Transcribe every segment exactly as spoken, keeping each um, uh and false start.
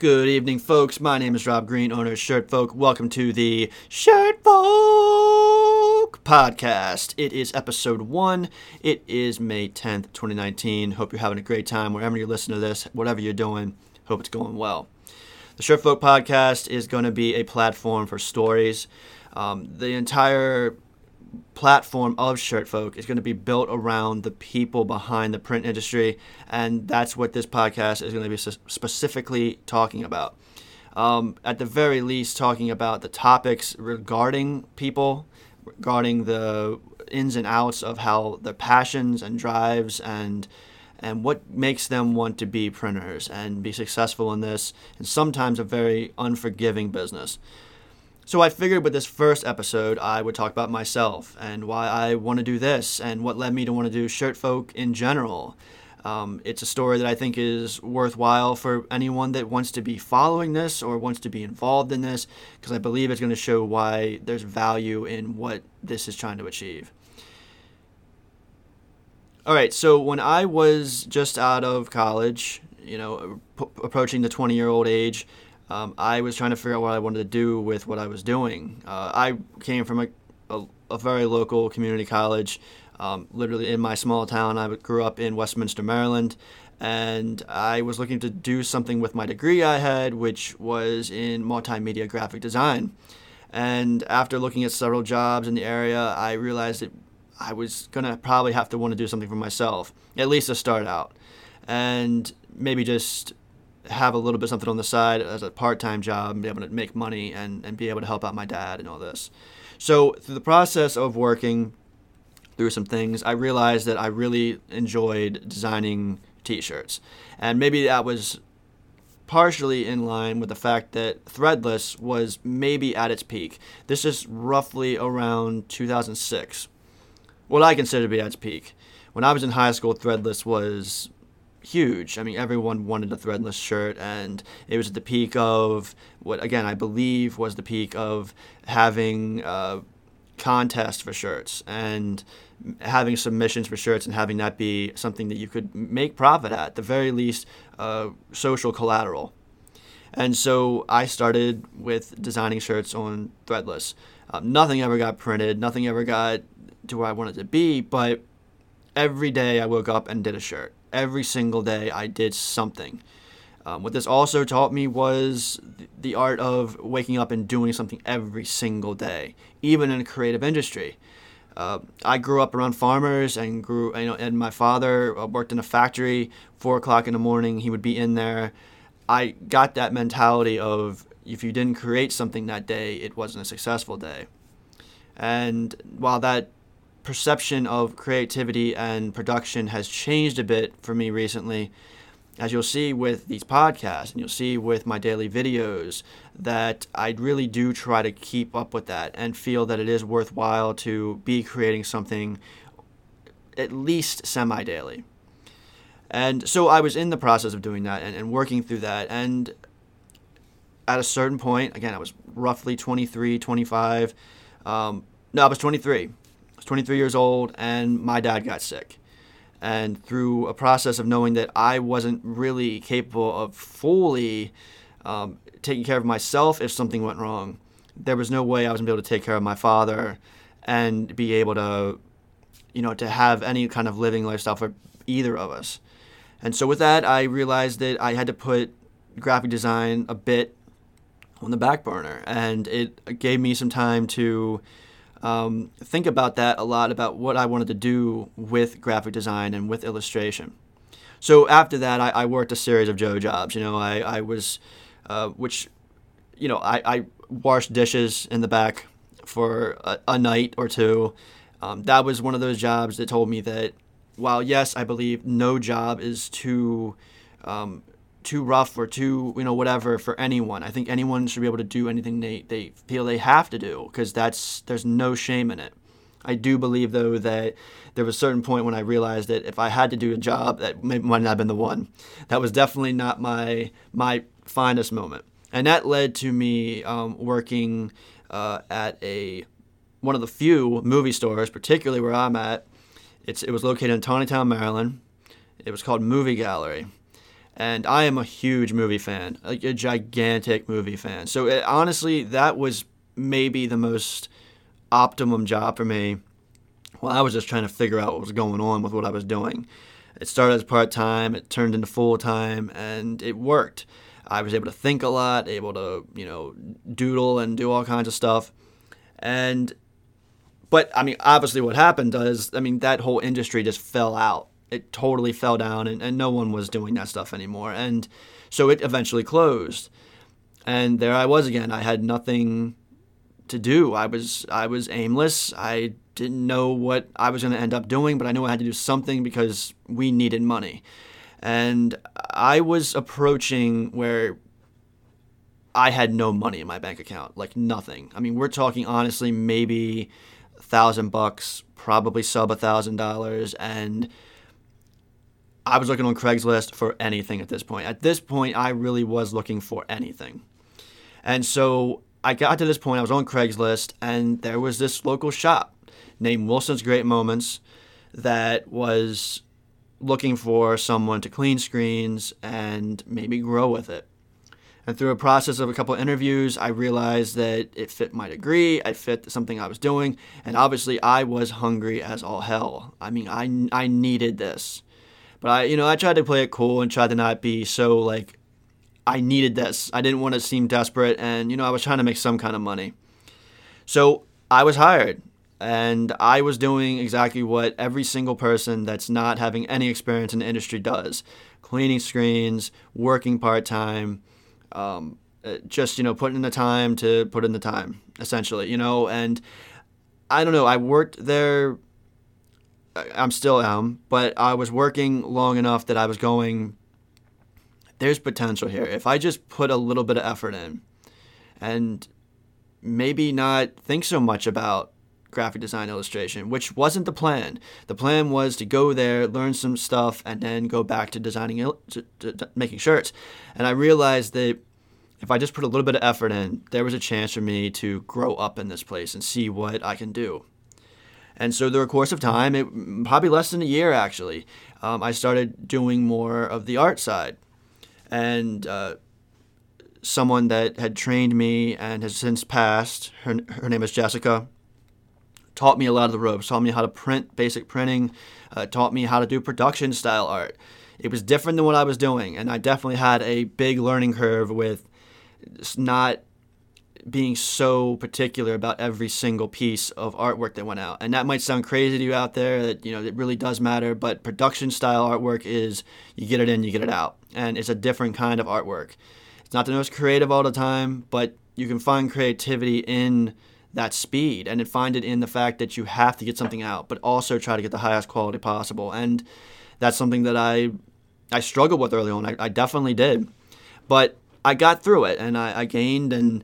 Good evening, folks. My name is Rob Green, owner of Shirtfolk. Welcome to the Shirt Folk Podcast. It is episode one. It is May tenth, twenty nineteen. Hope you're having a great time wherever you're listening to this, whatever you're doing. Hope it's going well. The Shirt Folk Podcast is going to be a platform for stories. Um, the entire platform of Shirtfolk is going to be built around the people behind the print industry, and that's what this podcast is going to be specifically talking about. Um, at the very least, talking about the topics regarding people, regarding the ins and outs of how their passions and drives and and what makes them want to be printers and be successful in this, and sometimes a very unforgiving business. So I figured with this first episode, I would talk about myself and why I want to do this and what led me to want to do Shirtfolk in general. Um, it's a story that I think is worthwhile for anyone that wants to be following this or wants to be involved in this, because I believe it's going to show why there's value in what this is trying to achieve. All right, so when I was just out of college, you know, p- approaching the twenty-year-old age, Um, I was trying to figure out what I wanted to do with what I was doing. Uh, I came from a, a, a very local community college, um, literally in my small town. I grew up in Westminster, Maryland, and I was looking to do something with my degree I had, which was in multimedia graphic design. And after looking at several jobs in the area, I realized that I was going to probably have to want to do something for myself, at least to start out, and maybe just have a little bit something on the side as a part-time job and be able to make money and, and be able to help out my dad and all this. So through the process of working through some things, I realized that I really enjoyed designing t-shirts. And maybe that was partially in line with the fact that Threadless was maybe at its peak. This is roughly around two thousand six, what I consider to be at its peak. When I was in high school, Threadless was huge. I mean, everyone wanted a Threadless shirt, and it was at the peak of what, again, I believe was the peak of having uh, contests for shirts and having submissions for shirts and having that be something that you could make profit at, at the very least, uh, social collateral. And so I started with designing shirts on Threadless. Um, nothing ever got printed. Nothing ever got to where I wanted to be, but every day I woke up and did a shirt. Every single day I did something. Um, what this also taught me was th- the art of waking up and doing something every single day, even in a creative industry. Uh, I grew up around farmers and grew, you know, and my father worked in a factory. Four o'clock in the morning, he would be in there. I got that mentality of if you didn't create something that day, it wasn't a successful day. And while that perception of creativity and production has changed a bit for me recently, as you'll see with these podcasts and you'll see with my daily videos, that I really do try to keep up with that and feel that it is worthwhile to be creating something at least semi-daily. And so I was in the process of doing that and, and working through that. And at a certain point, again, I was roughly twenty-three, twenty-five. Um, no, I was twenty-three. I was twenty-three years old, and my dad got sick. And through a process of knowing that I wasn't really capable of fully um, taking care of myself if something went wrong, there was no way I was going to be able to take care of my father and be able to, you know, to have any kind of living lifestyle for either of us. And so with that, I realized that I had to put graphic design a bit on the back burner, and it gave me some time to Um, think about that a lot, about what I wanted to do with graphic design and with illustration. So after that, I, I worked a series of Joe jobs. You know, I, I was, uh, which, you know, I, I washed dishes in the back for a, a night or two. Um, that was one of those jobs that told me that while, yes, I believe no job is too, um, too rough or too, you know, whatever for anyone. I think anyone should be able to do anything they, they feel they have to do, because that's, there's no shame in it. I do believe, though, that there was a certain point when I realized that if I had to do a job, that might not have been the one. That was definitely not my my finest moment. And that led to me um, working uh, at a one of the few movie stores, particularly where I'm at. It's, it was located in Tawnytown, Maryland. It was called Movie Gallery. And I am a huge movie fan, like a gigantic movie fan. So it, honestly, that was maybe the most optimum job for me. Well, I was just trying to figure out what was going on with what I was doing. It started as part-time, it turned into full-time, and it worked. I was able to think a lot, able to, you know, doodle and do all kinds of stuff. And, but, I mean, obviously what happened is, I mean, that whole industry just fell out. It totally fell down, and, and no one was doing that stuff anymore. And so it eventually closed. And there I was again. I had nothing to do. I was I was aimless. I didn't know what I was going to end up doing, but I knew I had to do something because we needed money. And I was approaching where I had no money in my bank account, like nothing. I mean, we're talking honestly maybe a thousand bucks, probably sub a thousand dollars, and I was looking on Craigslist for anything at this point. At this point, I really was looking for anything. And so I got to this point, I was on Craigslist, and there was this local shop named Wilson's Great Moments that was looking for someone to clean screens and maybe grow with it. And through a process of a couple of interviews, I realized that it fit my degree, it fit something I was doing, and obviously I was hungry as all hell. I mean, I, I needed this. But I, you know, I tried to play it cool and tried to not be so, like, I needed this. I didn't want to seem desperate, and, you know, I was trying to make some kind of money. So I was hired, and I was doing exactly what every single person that's not having any experience in the industry does. Cleaning screens, working part-time, um, just, you know, putting in the time to put in the time, essentially, you know. And I don't know, I worked there. I'm still am, but I was working long enough that I was going, there's potential here. If I just put a little bit of effort in and maybe not think so much about graphic design illustration, which wasn't the plan. The plan was to go there, learn some stuff, and then go back to designing, to, to, to making shirts. And I realized that if I just put a little bit of effort in, there was a chance for me to grow up in this place and see what I can do. And so through a course of time, it, probably less than a year actually, um, I started doing more of the art side. And uh, someone that had trained me and has since passed, her, her name is Jessica, taught me a lot of the ropes, taught me how to print, basic printing, uh, taught me how to do production style art. It was different than what I was doing, and I definitely had a big learning curve with not being so particular about every single piece of artwork that went out. And that might sound crazy to you out there, that, you know, it really does matter, but production style artwork is you get it in, you get it out. And it's a different kind of artwork. It's not the most creative all the time, but you can find creativity in that speed, and find it in the fact that you have to get something out, but also try to get the highest quality possible. And that's something that I I struggled with early on. I, I definitely did. But I got through it, and I, I gained, and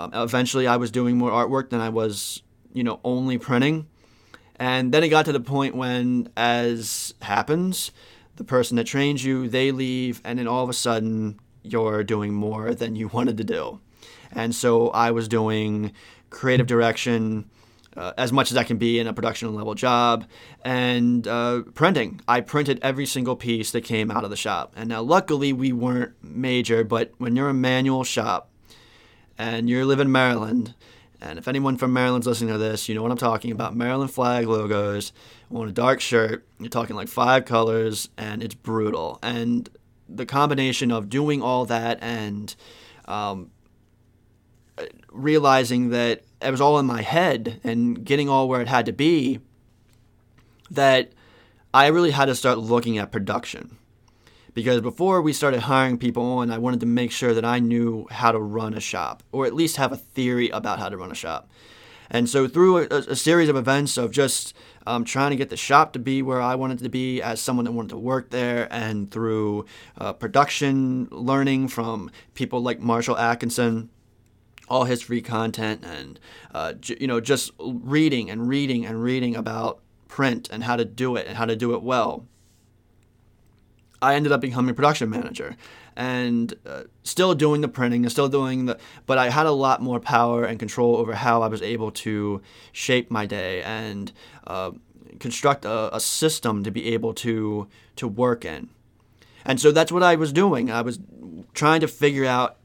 Um, eventually I was doing more artwork than I was, you know, only printing. And then it got to the point when, as happens, the person that trains you, they leave, and then all of a sudden you're doing more than you wanted to do. And so I was doing creative direction uh, as much as I can be in a production level job, and uh, printing. I printed every single piece that came out of the shop. And now luckily we weren't major, but when you're a manual shop, and you live in Maryland, and if anyone from Maryland's listening to this, you know what I'm talking about. Maryland flag logos on a dark shirt, you're talking like five colors, and it's brutal. And the combination of doing all that and um, realizing that it was all in my head and getting all where it had to be, that I really had to start looking at production. Because before we started hiring people on, I wanted to make sure that I knew how to run a shop, or at least have a theory about how to run a shop. And so through a, a series of events of just um, trying to get the shop to be where I wanted to be as someone that wanted to work there, and through uh, production learning from people like Marshall Atkinson, all his free content, and uh, j- you know just reading and reading and reading about print and how to do it and how to do it well, I ended up becoming a production manager, and uh, still doing the printing and still doing the, but I had a lot more power and control over how I was able to shape my day and uh, construct a, a system to be able to, to work in. And so that's what I was doing. I was trying to figure out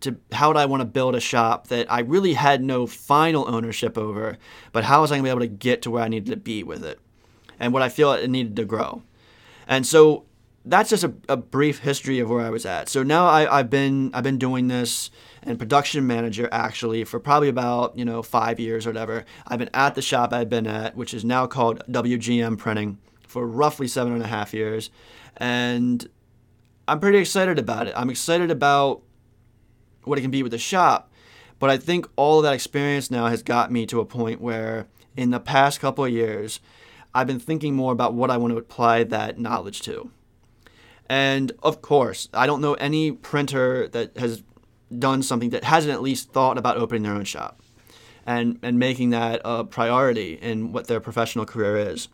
to how would I want to build a shop that I really had no final ownership over, but how was I going to be able to get to where I needed to be with it and what I feel it needed to grow. And so that's just a, a brief history of where I was at. So now I, I've been I've been doing this and production manager actually for probably about, you know, five years or whatever. I've been at the shop I've been at, which is now called W G M Printing, for roughly seven and a half years. And I'm pretty excited about it. I'm excited about what it can be with the shop. But I think all of that experience now has got me to a point where in the past couple of years, I've been thinking more about what I want to apply that knowledge to. And of course, I don't know any printer that has done something that hasn't at least thought about opening their own shop and, and making that a priority in what their professional career is.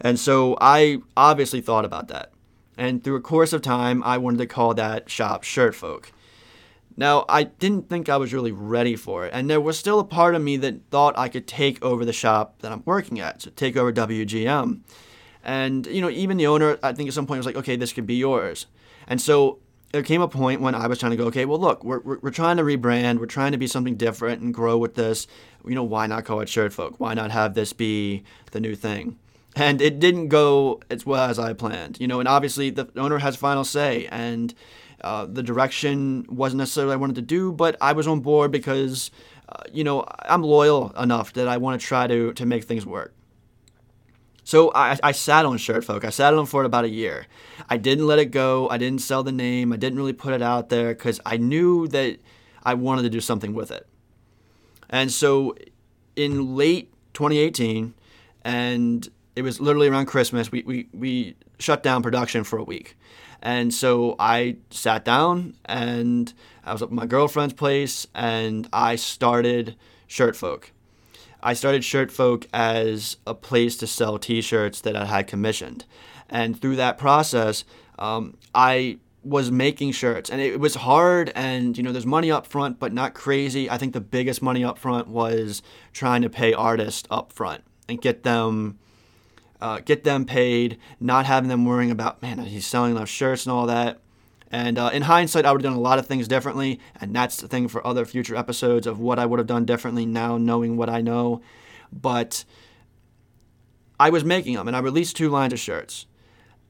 And so I obviously thought about that. And through a course of time, I wanted to call that shop Shirtfolk. Now, I didn't think I was really ready for it. And there was still a part of me that thought I could take over the shop that I'm working at, so take over W G M. And, you know, even the owner, I think at some point was like, okay, this could be yours. And so there came a point when I was trying to go, okay, well, look, we're, we're, we're trying to rebrand. We're trying to be something different and grow with this. You know, why not call it Shirtfolk? Why not have this be the new thing? And it didn't go as well as I planned, you know, and obviously the owner has final say, and uh, the direction wasn't necessarily what I wanted to do, but I was on board because, uh, you know, I'm loyal enough that I want to try to to make things work. So I, I sat on Shirtfolk. I sat on it for about a year. I didn't let it go. I didn't sell the name. I didn't really put it out there because I knew that I wanted to do something with it. And so in late twenty eighteen, and it was literally around Christmas. We, we we shut down production for a week. And so I sat down and I was up at my girlfriend's place and I started Shirtfolk. I started Shirtfolk as a place to sell t-shirts that I had commissioned. And through that process, um, I was making shirts. And it was hard, and you know, there's money up front, but not crazy. I think the biggest money up front was trying to pay artists up front and get them... Uh, get them paid, not having them worrying about, man, he's selling enough shirts and all that. And uh, in hindsight, I would have done a lot of things differently, and that's the thing for other future episodes of what I would have done differently now knowing what I know. But I was making them, and I released two lines of shirts.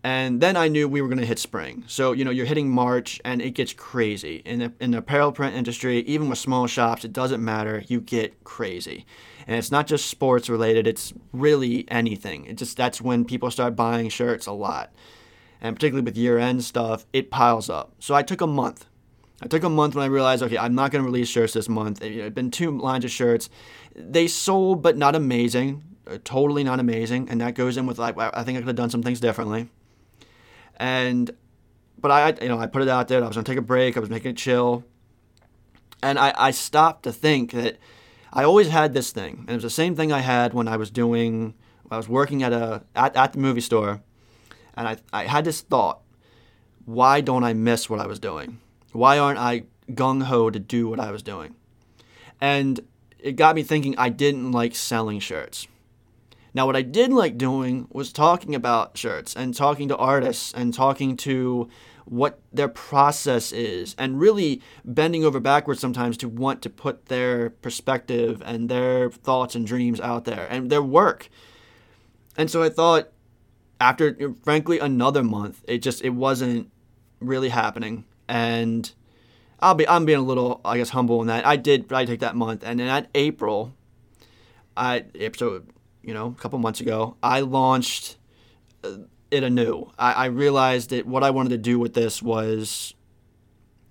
And then I knew we were going to hit spring. So, you know, you're hitting March, and it gets crazy. In the, in the apparel print industry, even with small shops, it doesn't matter. You get crazy. And it's not just sports related. It's really anything. It just that's when people start buying shirts a lot. And particularly with year-end stuff, it piles up. So I took a month. I took a month when I realized, okay, I'm not going to release shirts this month. It had been two lines of shirts. They sold, but not amazing. Totally not amazing. And that goes in with, like, I think I could have done some things differently. And, but I, you know, I put it out there. I was going to take a break. I was making it chill. And I, I stopped to think that I always had this thing. And it was the same thing I had when I was doing, I was working at a, at, at the movie store. And I, I had this thought, why don't I miss what I was doing? Why aren't I gung-ho to do what I was doing? And it got me thinking I didn't like selling shirts. Now, what I did like doing was talking about shirts and talking to artists and talking to what their process is and really bending over backwards sometimes to want to put their perspective and their thoughts and dreams out there and their work. And so I thought after, frankly, another month, it just it wasn't really happening. And I'll be I'm being a little, I guess, humble in that. I did probably take that month. And then at April, I so. you know, a couple months ago, I launched it anew. I, I realized that what I wanted to do with this was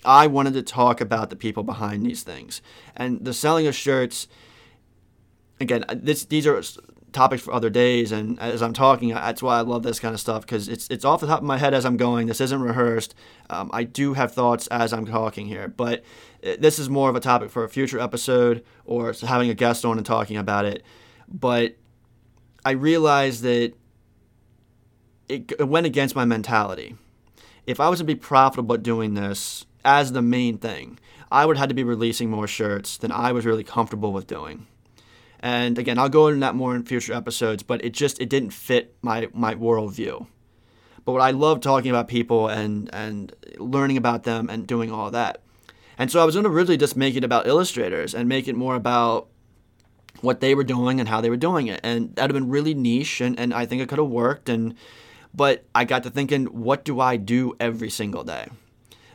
I wanted to talk about the people behind these things. And the selling of shirts, again, this these are topics for other days. And as I'm talking, that's why I love this kind of stuff, because it's, it's off the top of my head as I'm going. This isn't rehearsed. Um, I do have thoughts as I'm talking here. But this is more of a topic for a future episode or having a guest on and talking about it. But I realized that it, it went against my mentality. If I was to be profitable at doing this as the main thing, I would have to be releasing more shirts than I was really comfortable with doing. And again, I'll go into that more in future episodes, but it just it didn't fit my, my worldview. But what I love talking about people and, and learning about them and doing all that. And so I was going to really just make it about illustrators and make it more about what they were doing and how they were doing it. And that would have been really niche, and, and I think it could have worked. And but I got to thinking, what do I do every single day?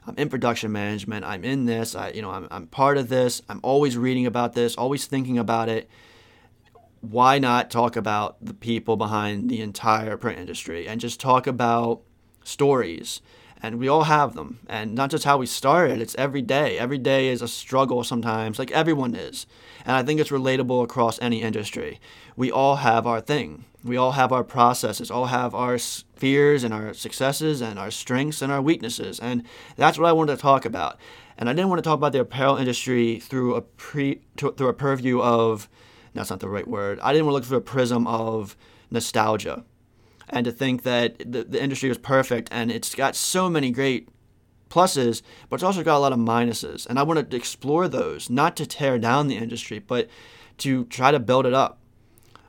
I'm in production management. I'm in this. I, you know, I'm, I'm part of this. I'm always reading about this, always thinking about it. Why not talk about the people behind the entire print industry and just talk about stories? And we all have them. And not just how we started, it's every day. Every day is a struggle sometimes, like everyone is. And I think it's relatable across any industry. We all have our thing. We all have our processes, all have our fears and our successes and our strengths and our weaknesses. And that's what I wanted to talk about. And I didn't want to talk about the apparel industry through a pre through a purview of, no, that's not the right word. I didn't want to look through a prism of nostalgia. And to think that the, the industry was perfect, and it's got so many great pluses, but it's also got a lot of minuses. And I want to explore those, not to tear down the industry, but to try to build it up.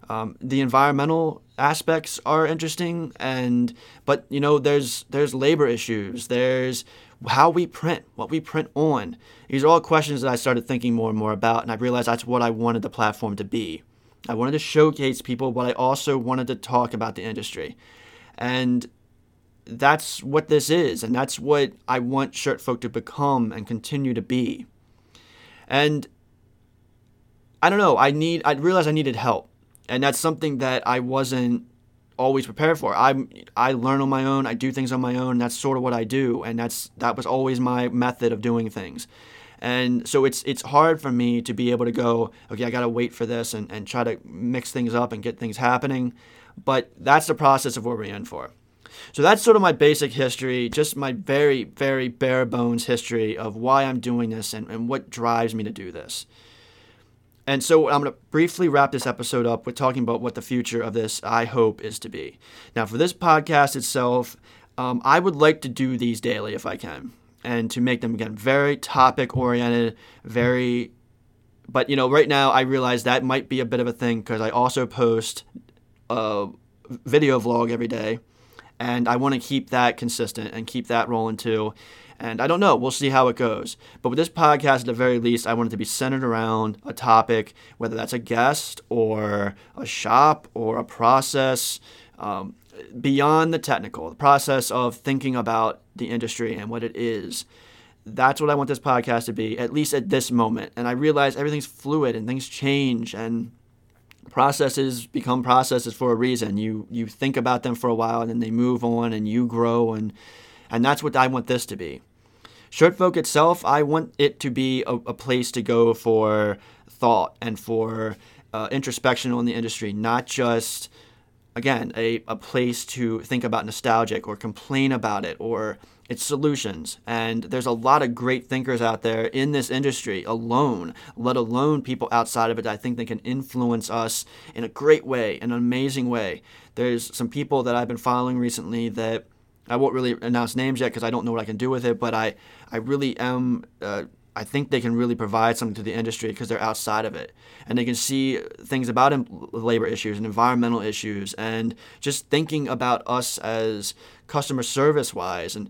Um, the environmental aspects are interesting, and but you know, there's there's labor issues, there's how we print, what we print on. These are all questions that I started thinking more and more about, and I realized that's what I wanted the platform to be. I wanted to showcase people, but I also wanted to talk about the industry. And that's what this is, and that's what I want Shirtfolk to become and continue to be. And I don't know, I need I realized I needed help. And that's something that I wasn't always prepared for. I I learn on my own, I do things on my own, that's sort of what I do, and that's that was always my method of doing things. And so it's it's hard for me to be able to go, okay, I got to wait for this and, and try to mix things up and get things happening. But that's the process of what we're in for. So that's sort of my basic history, just my very, very bare bones history of why I'm doing this and, and what drives me to do this. And so I'm going to briefly wrap this episode up with talking about what the future of this, I hope, is to be. Now, for this podcast itself, um, I would like to do these daily if I can. And to make them, again, very topic-oriented, very... But, you know, right now I realize that might be a bit of a thing because I also post a video vlog every day. And I want to keep that consistent and keep that rolling too. And I don't know. We'll see how it goes. But with this podcast, at the very least, I want it to be centered around a topic, whether that's a guest or a shop or a process, um, beyond the technical, the process of thinking about the industry and what it is. That's what I want this podcast to be, at least at this moment. And I realize everything's fluid and things change and processes become processes for a reason. You you think about them for a while and then they move on and you grow, and and that's what I want this to be. Shirtfolk itself, I want it to be a, a place to go for thought and for uh, introspection on the industry, not just... Again, a, a place to think about nostalgic or complain about it or its solutions. And there's a lot of great thinkers out there in this industry alone, let alone people outside of it that I think they can influence us in a great way, in an amazing way. There's some people that I've been following recently that I won't really announce names yet because I don't know what I can do with it, but I, I really am... Uh, I think they can really provide something to the industry because they're outside of it. And they can see things about em- labor issues and environmental issues and just thinking about us as customer service-wise. And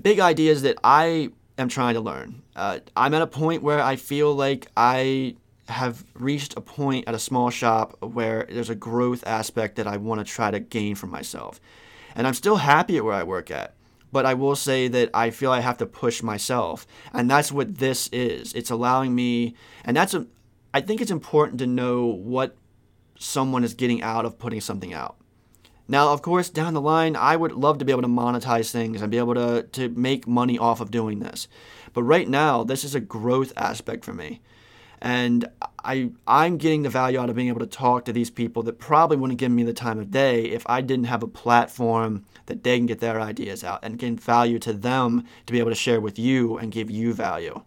big ideas that I am trying to learn. Uh, I'm at a point where I feel like I have reached a point at a small shop where there's a growth aspect that I want to try to gain for myself. And I'm still happy at where I work at. But I will say that I feel I have to push myself. And that's what this is. It's allowing me, and that's, a, I think it's important to know what someone is getting out of putting something out. Now, of course, down the line, I would love to be able to monetize things and be able to, to make money off of doing this. But right now, this is a growth aspect for me. And I, I'm getting the value out of being able to talk to these people that probably wouldn't give me the time of day if I didn't have a platform that they can get their ideas out and gain value to them to be able to share with you and give you value.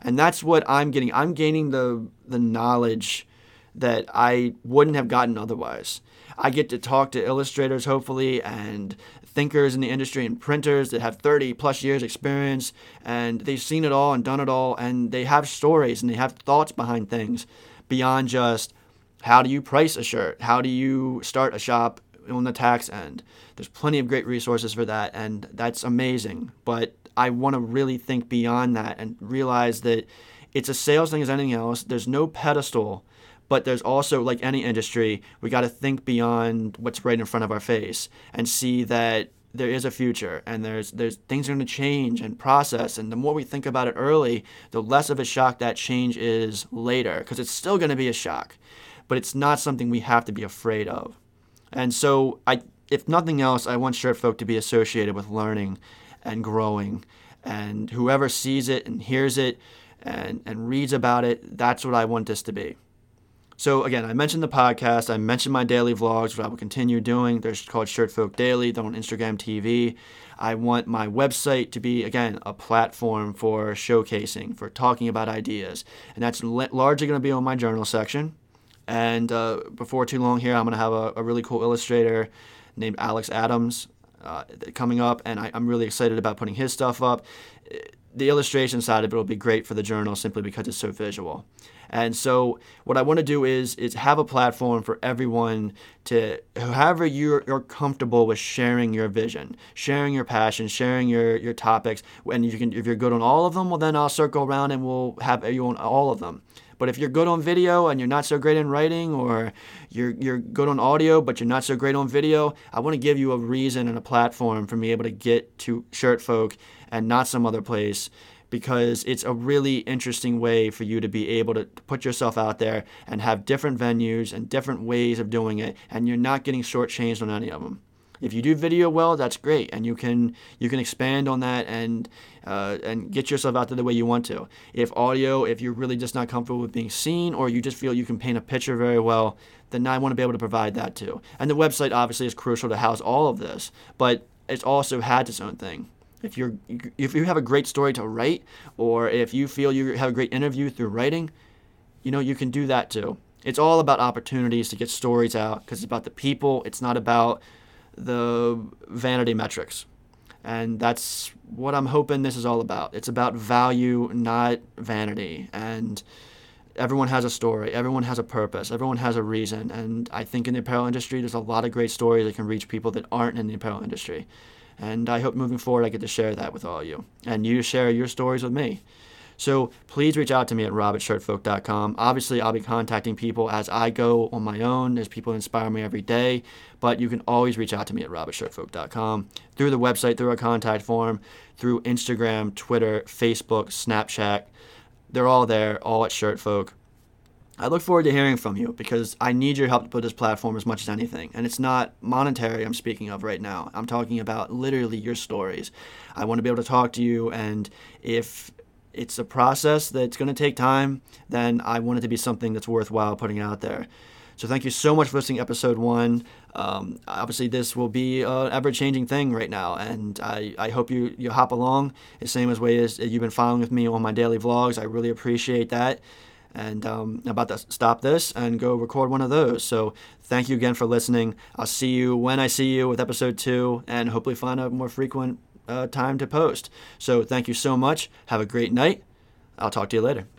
And that's what I'm getting. I'm gaining the the knowledge that I wouldn't have gotten otherwise. I get to talk to illustrators, hopefully, and thinkers in the industry and printers that have thirty plus years experience, and they've seen it all and done it all, and they have stories and they have thoughts behind things beyond just how do you price a shirt? How do you start a shop? on the tax end. There's plenty of great resources for that, and that's amazing. But I want to really think beyond that and realize that it's a sales thing as anything else. There's no pedestal, but there's also, like any industry, we got to think beyond what's right in front of our face and see that there is a future, and there's there's things are going to change and process. And the more we think about it early, the less of a shock that change is later, because it's still going to be a shock, but it's not something we have to be afraid of. And so I, if nothing else, I want Shirtfolk to be associated with learning and growing, and whoever sees it and hears it and, and reads about it, that's what I want this to be. So again, I mentioned the podcast, I mentioned my daily vlogs, which I will continue doing. They're called Shirtfolk Daily, they're on Instagram T V. I want my website to be, again, a platform for showcasing, for talking about ideas. And that's largely going to be on my journal section. And uh, before too long here, I'm going to have a, a really cool illustrator named Alex Adams uh, coming up, and I, I'm really excited about putting his stuff up. The illustration side of it will be great for the journal simply because it's so visual. And so what I want to do is is have a platform for everyone to, however you're, you're comfortable with sharing your vision, sharing your passion, sharing your, your topics. And you can, if you're good on all of them, well, then I'll circle around and we'll have you on all of them. But if you're good on video and you're not so great in writing, or you're you're good on audio but you're not so great on video, I want to give you a reason and a platform for me able to get to Shirtfolk and not some other place, because it's a really interesting way for you to be able to put yourself out there and have different venues and different ways of doing it, and you're not getting shortchanged on any of them. If you do video well, that's great, and you can you can expand on that and uh, and get yourself out there the way you want to. If audio, if you're really just not comfortable with being seen, or you just feel you can paint a picture very well, then I want to be able to provide that too. And the website obviously is crucial to house all of this, but it's also had its own thing. If you're if you have a great story to write, or if you feel you have a great interview through writing, you know you can do that too. It's all about opportunities to get stories out, because it's about the people. It's not about the vanity metrics. And that's what I'm hoping this is all about. It's about value, not vanity. And everyone has a story. Everyone has a purpose. Everyone has a reason. And I think in the apparel industry, there's a lot of great stories that can reach people that aren't in the apparel industry. And I hope moving forward, I get to share that with all of you. And you share your stories with me. So please reach out to me at rob at shirtfolk dot com. Obviously, I'll be contacting people as I go on my own. There's people who inspire me every day, but you can always reach out to me at rob at shirtfolk dot com, through the website, through our contact form, through Instagram, Twitter, Facebook, Snapchat. They're all there, all at Shirtfolk. I look forward to hearing from you, because I need your help to put this platform as much as anything. And it's not monetary I'm speaking of right now. I'm talking about literally your stories. I want to be able to talk to you, and if it's a process that's going to take time, then I want it to be something that's worthwhile putting out there. So thank you so much for listening to episode one. Um, obviously, this will be an ever-changing thing right now, and I, I hope you, you hop along the same as way as you've been following with me on my daily vlogs. I really appreciate that. And um, I'm about to stop this and go record one of those. So thank you again for listening. I'll see you when I see you with episode two, and hopefully find a more frequent Uh, time to post. So thank you so much. Have a great night. I'll talk to you later.